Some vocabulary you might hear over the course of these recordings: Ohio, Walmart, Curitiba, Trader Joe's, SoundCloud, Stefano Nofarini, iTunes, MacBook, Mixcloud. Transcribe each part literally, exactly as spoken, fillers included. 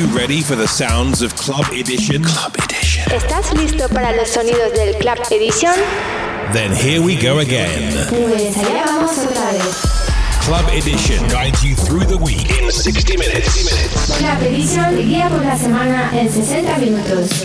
you ready for the sounds of Club Edition? Club Edition. ¿Estás listo para los sonidos del Club Edition? Then here we go again. Pues allá vamos otra vez. Club Edition guides you through the week in sixty minutes. Club Edition te guía por la semana en sesenta minutos.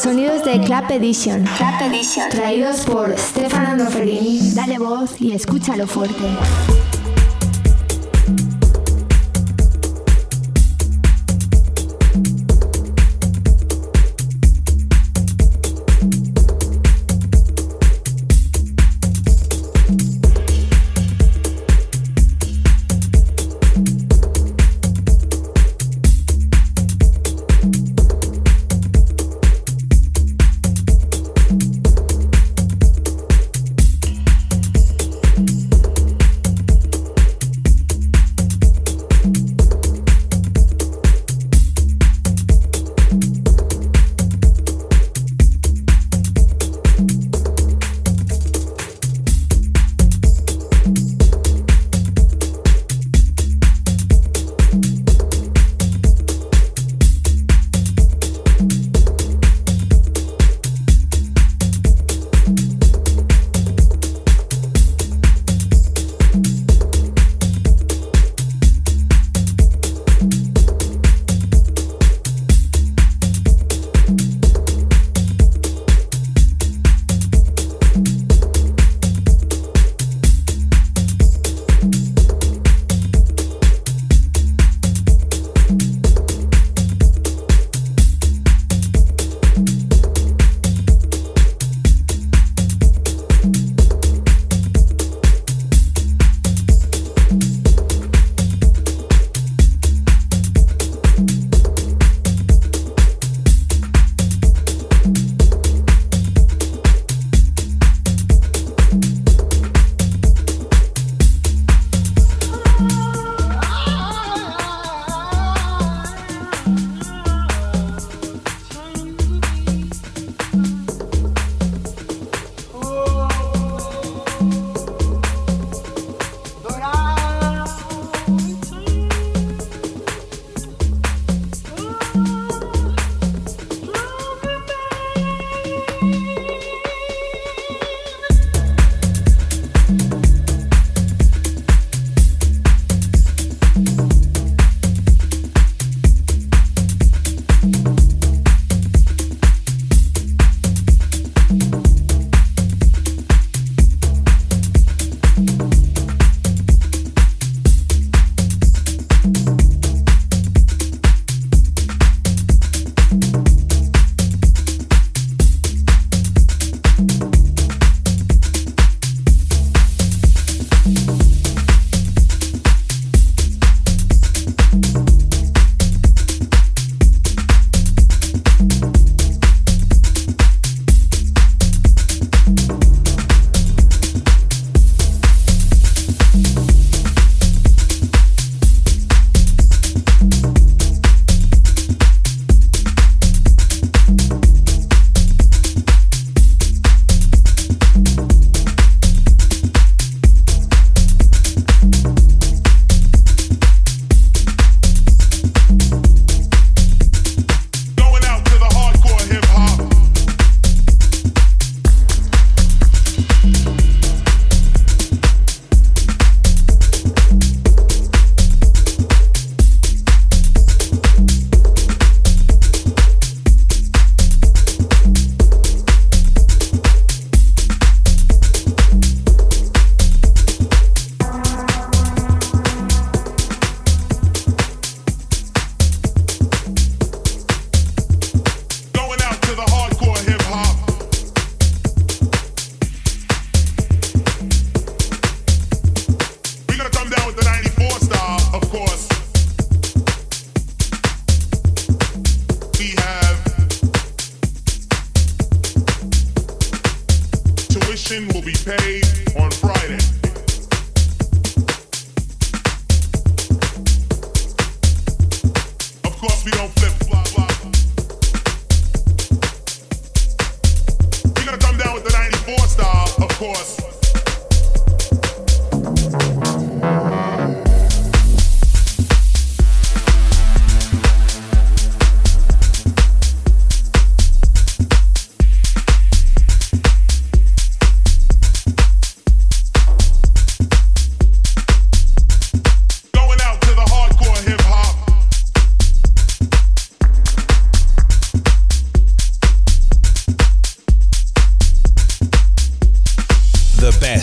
los sonidos de Clap Edition, Clap Edition, traídos por Stefano Nofarini. Dale voz y escúchalo fuerte.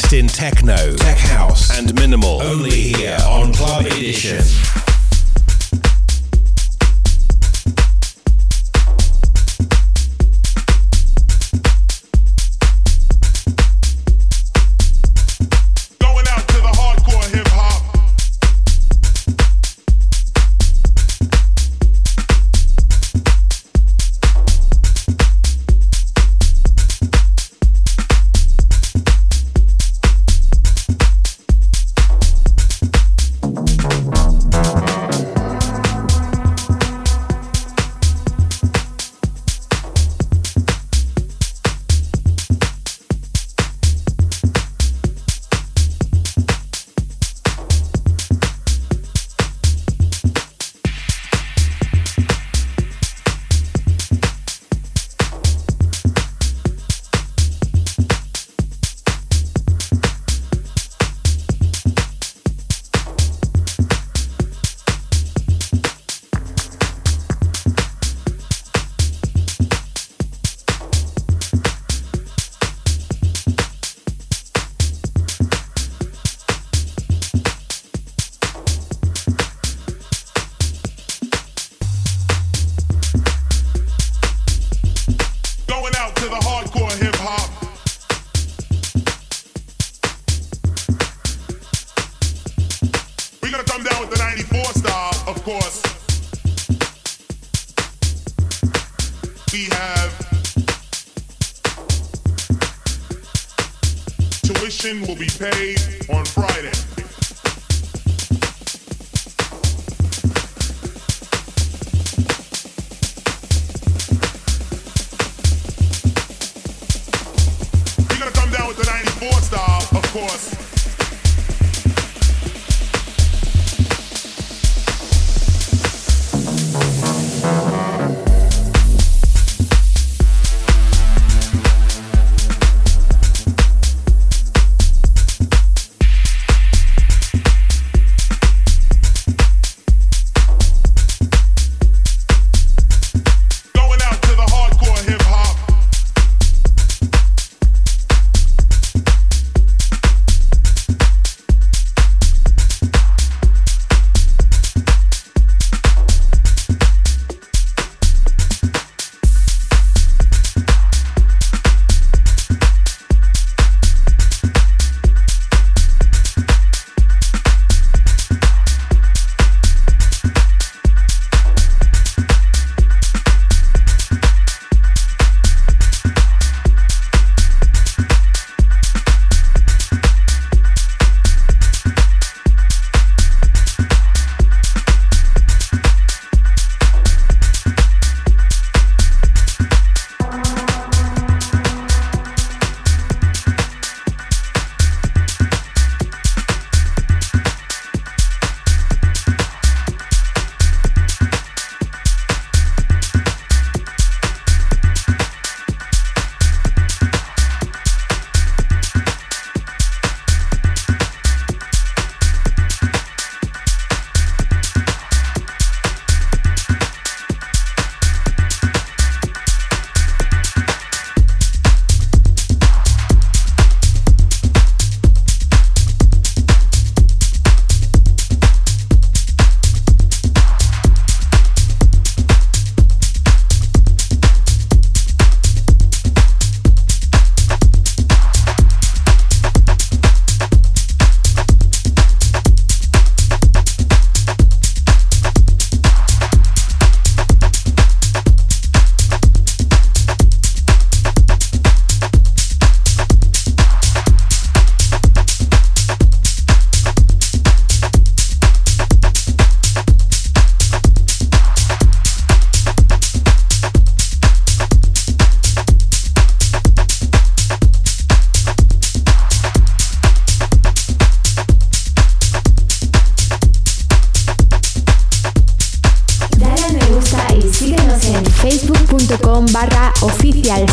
mixed in techno, tech house, and minimal, only here on Club Edition.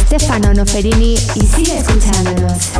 Stefano Nofarini y sigue escuchándonos.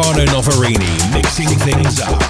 Stefano Nofarini, mixing things up.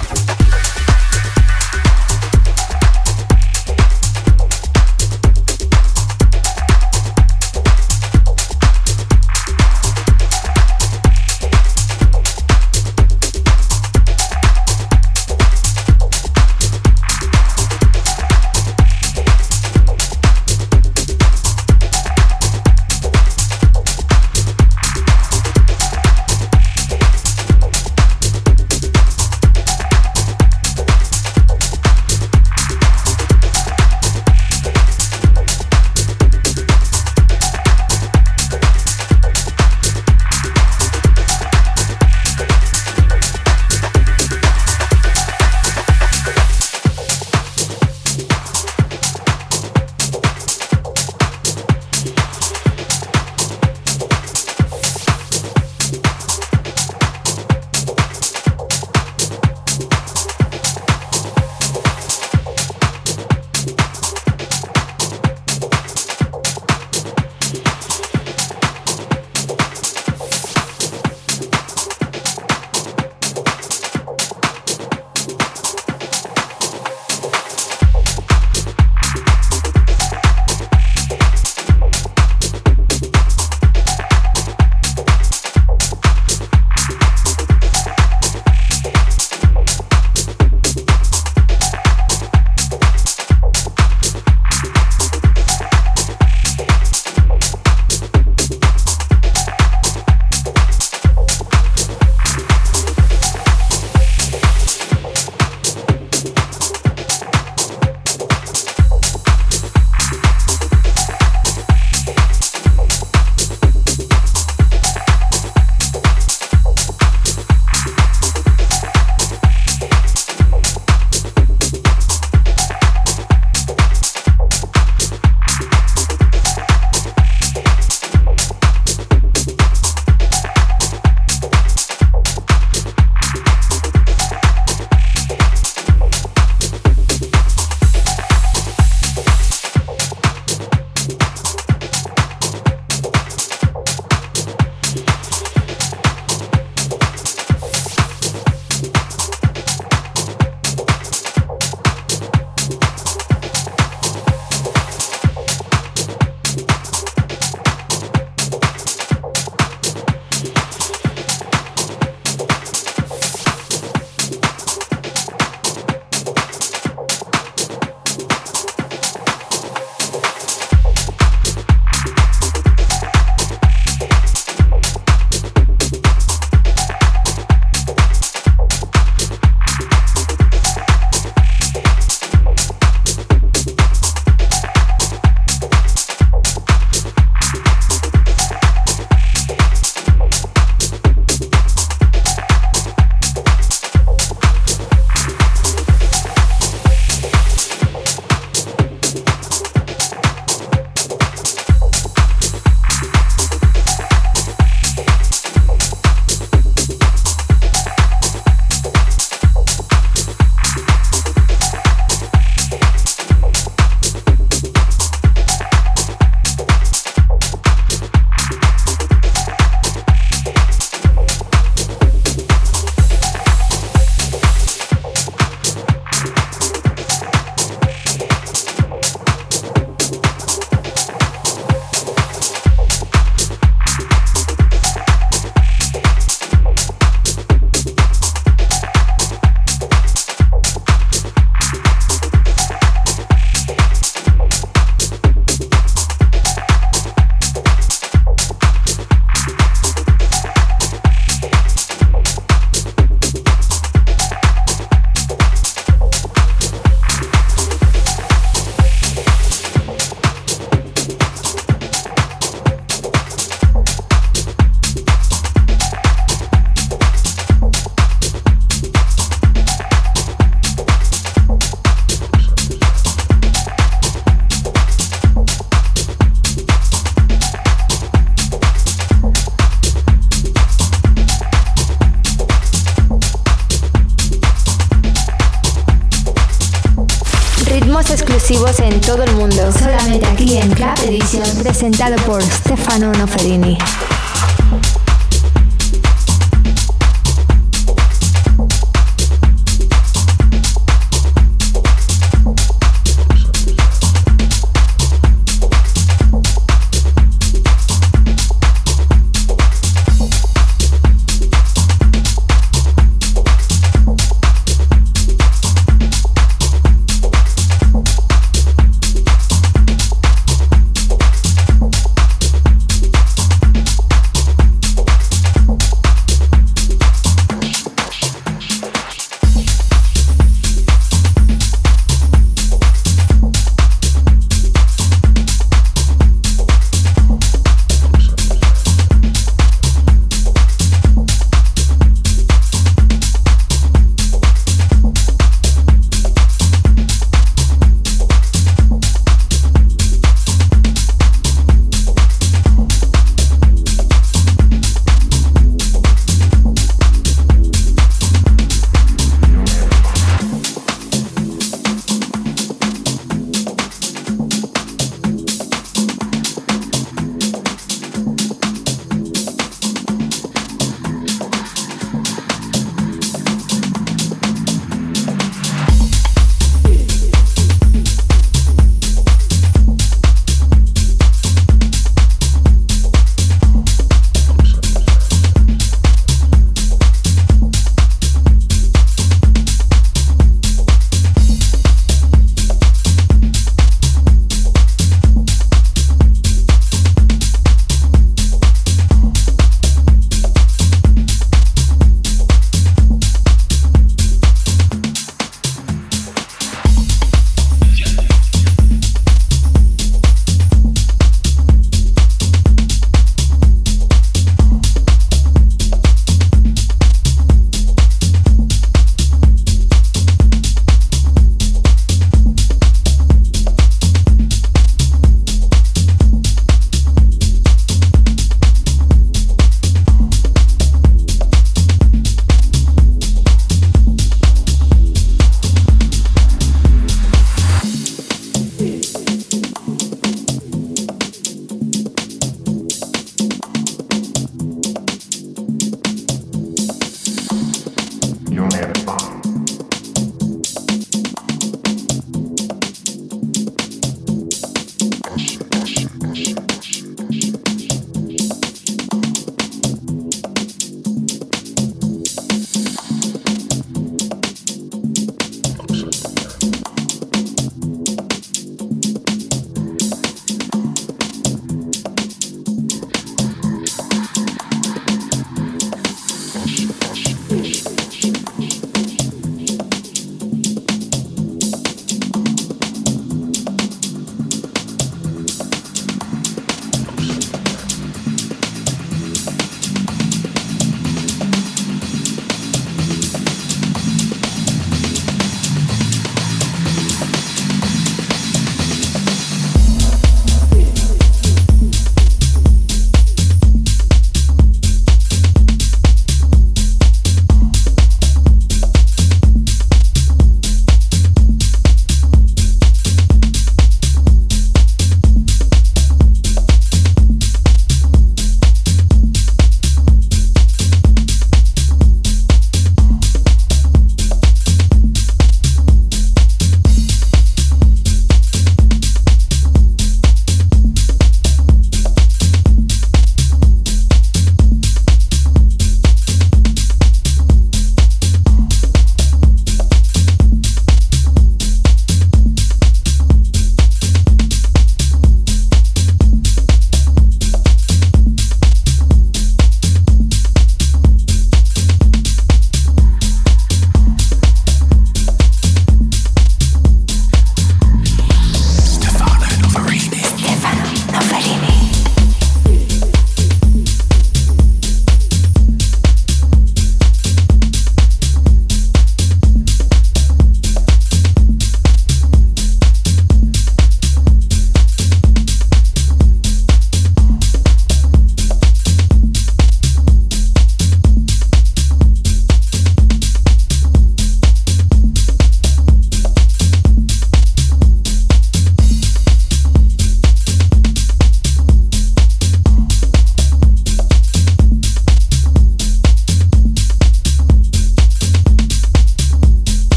En todo el mundo, solamente aquí en Club Edition, presentado por Stefano Nofarini.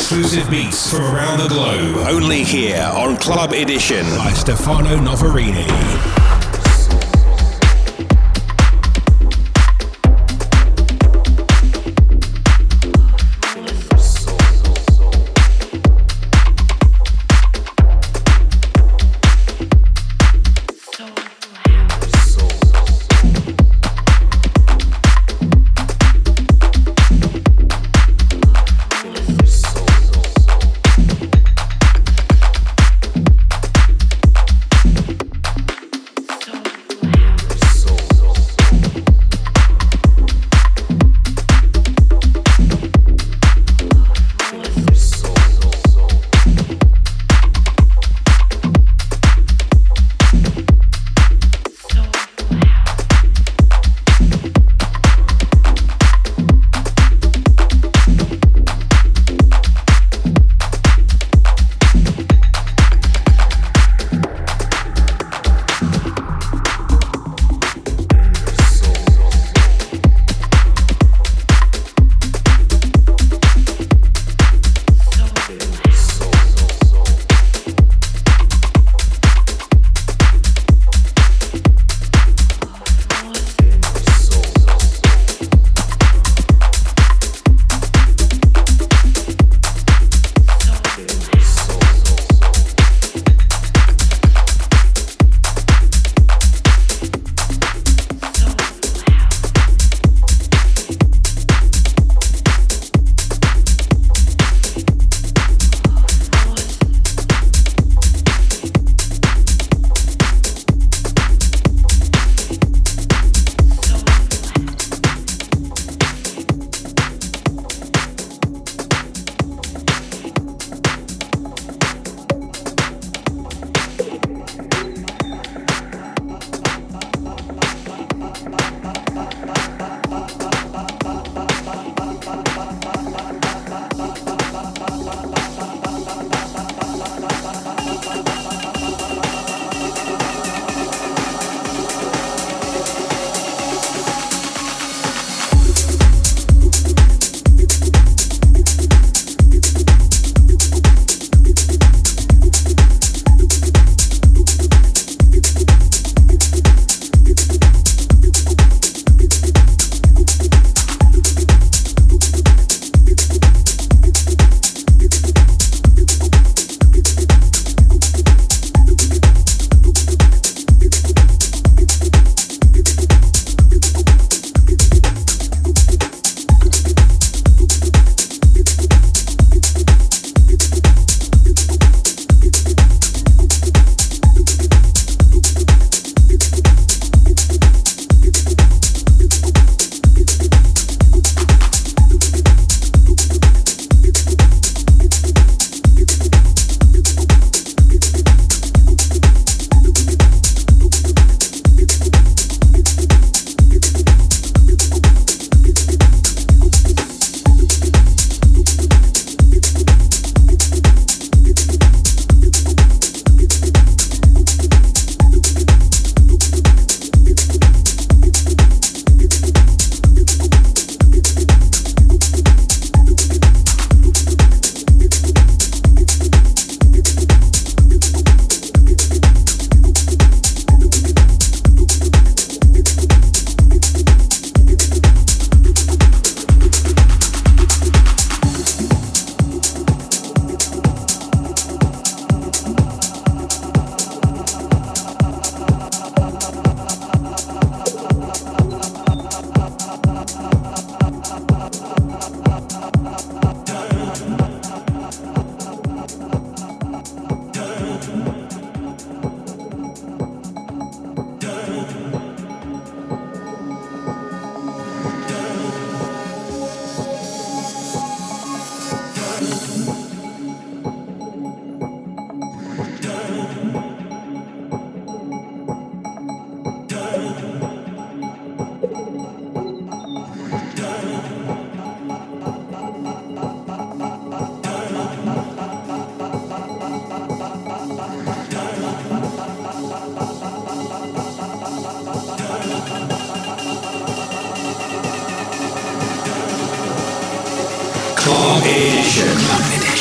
exclusive beats from around the globe. Only here on Club Edition by Stefano Nofarini. Club Edition.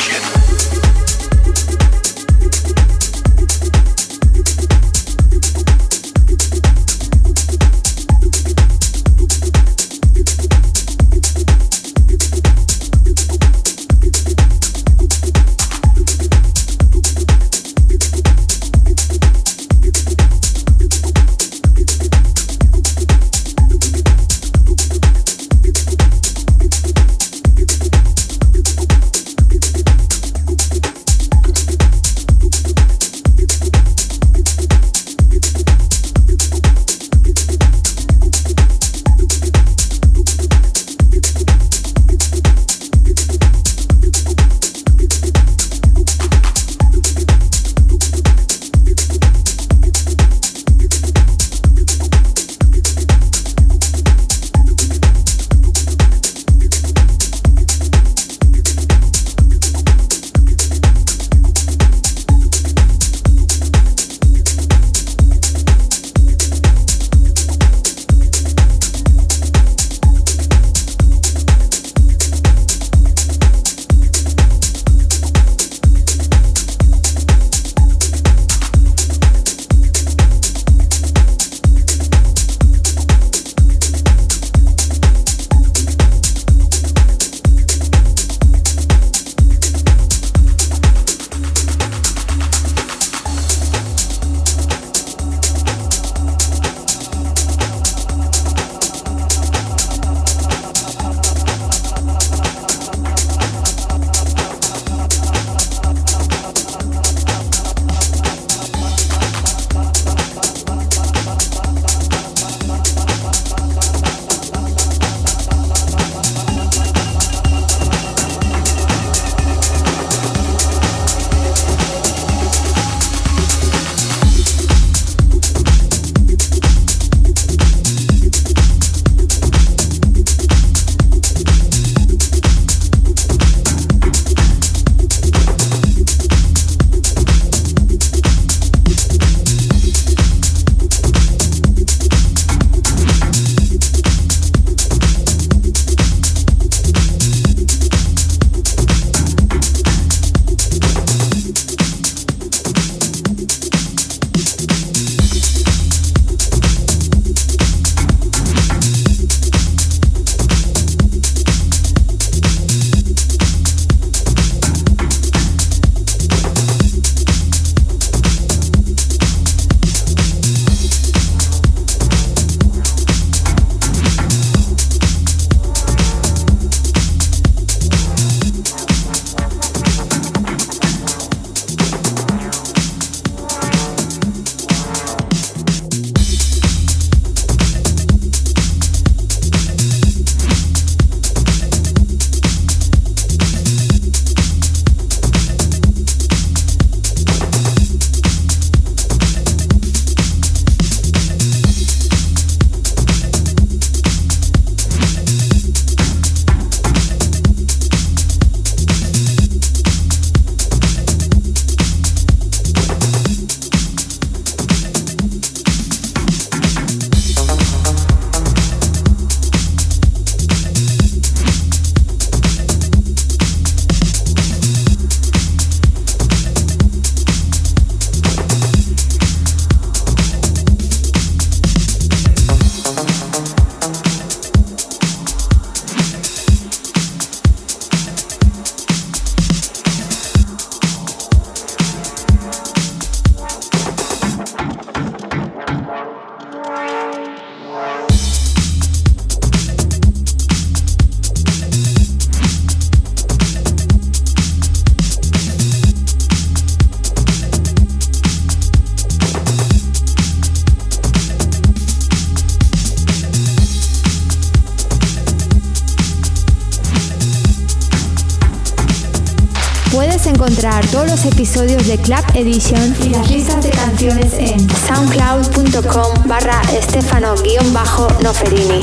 Puedes encontrar todos los episodios de Club Edition y las listas de canciones en soundcloud.com barra Stefano-Noferini.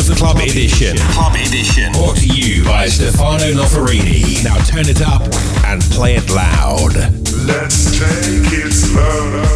of the Club Edition. Club Edition. Brought to you by Stefano Nofarini. Now turn it up and play it loud. Let's take it slow.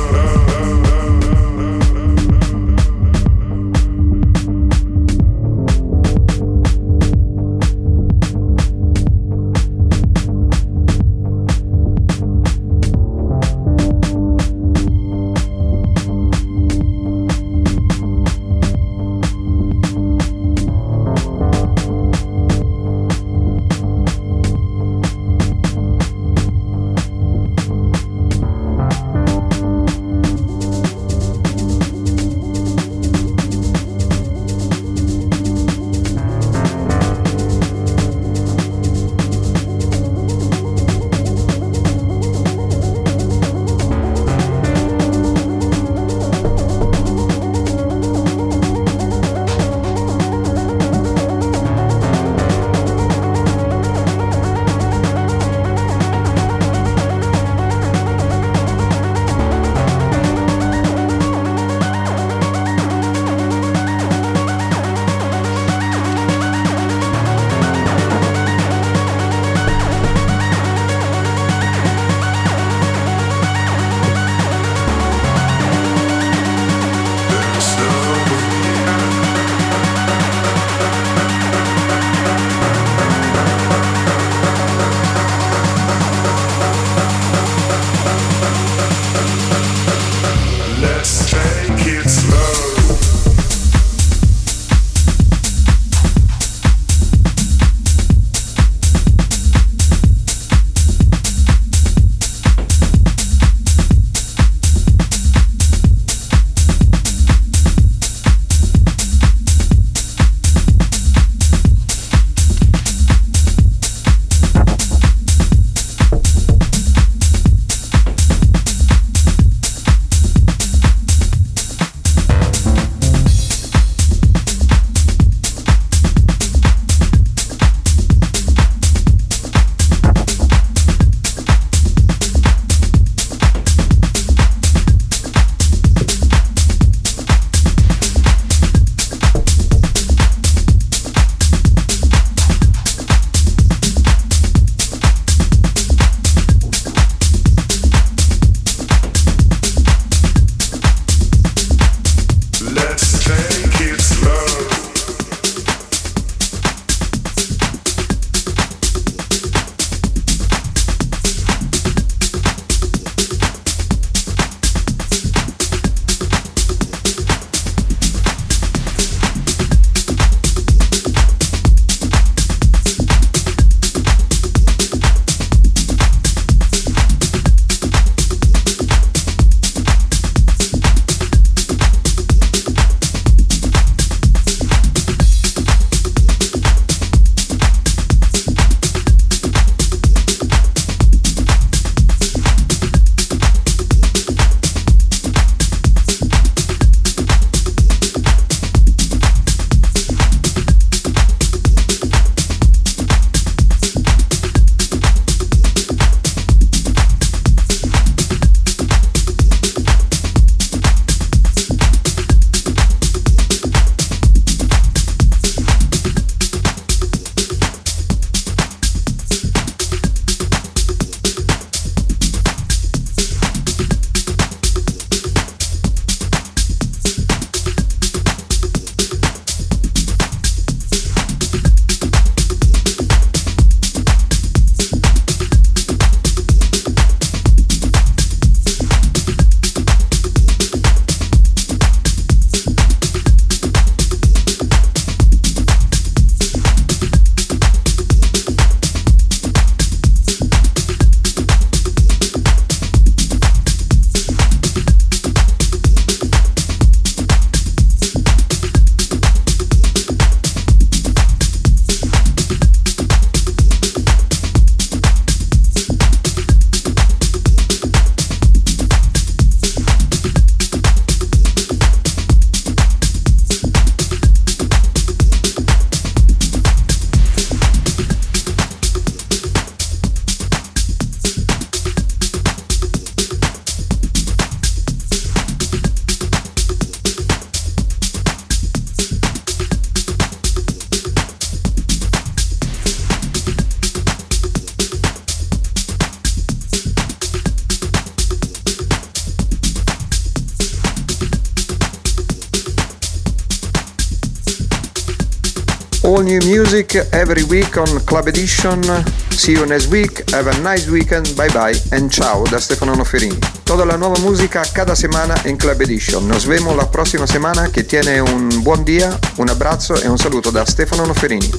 All new music every week on Club Edition. See you next week, have a nice weekend, bye bye and ciao da Stefano Nofarini. Toda la nueva música cada semana en Club Edition. Nos vemos la próxima semana, que tiene un buon día, un abbraccio e un saluto da Stefano Nofarini.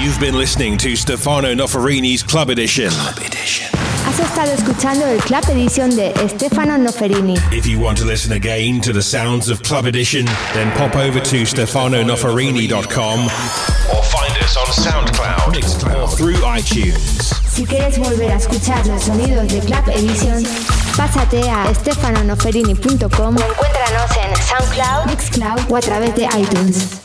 You've been listening to Stefano Nofarini's Club Edition. Club Edition. Has estado escuchando el Club Edition de Stefano Nofarini. If you want to listen again to the sounds of Club Edition, then pop over to stefano nofarini dot com or find us on SoundCloud, Mixcloud, or through iTunes. Si quieres volver a escuchar los sonidos de Club Edition, pásate a stefano nofarini dot com o encuéntranos en SoundCloud, Mixcloud o a través de iTunes.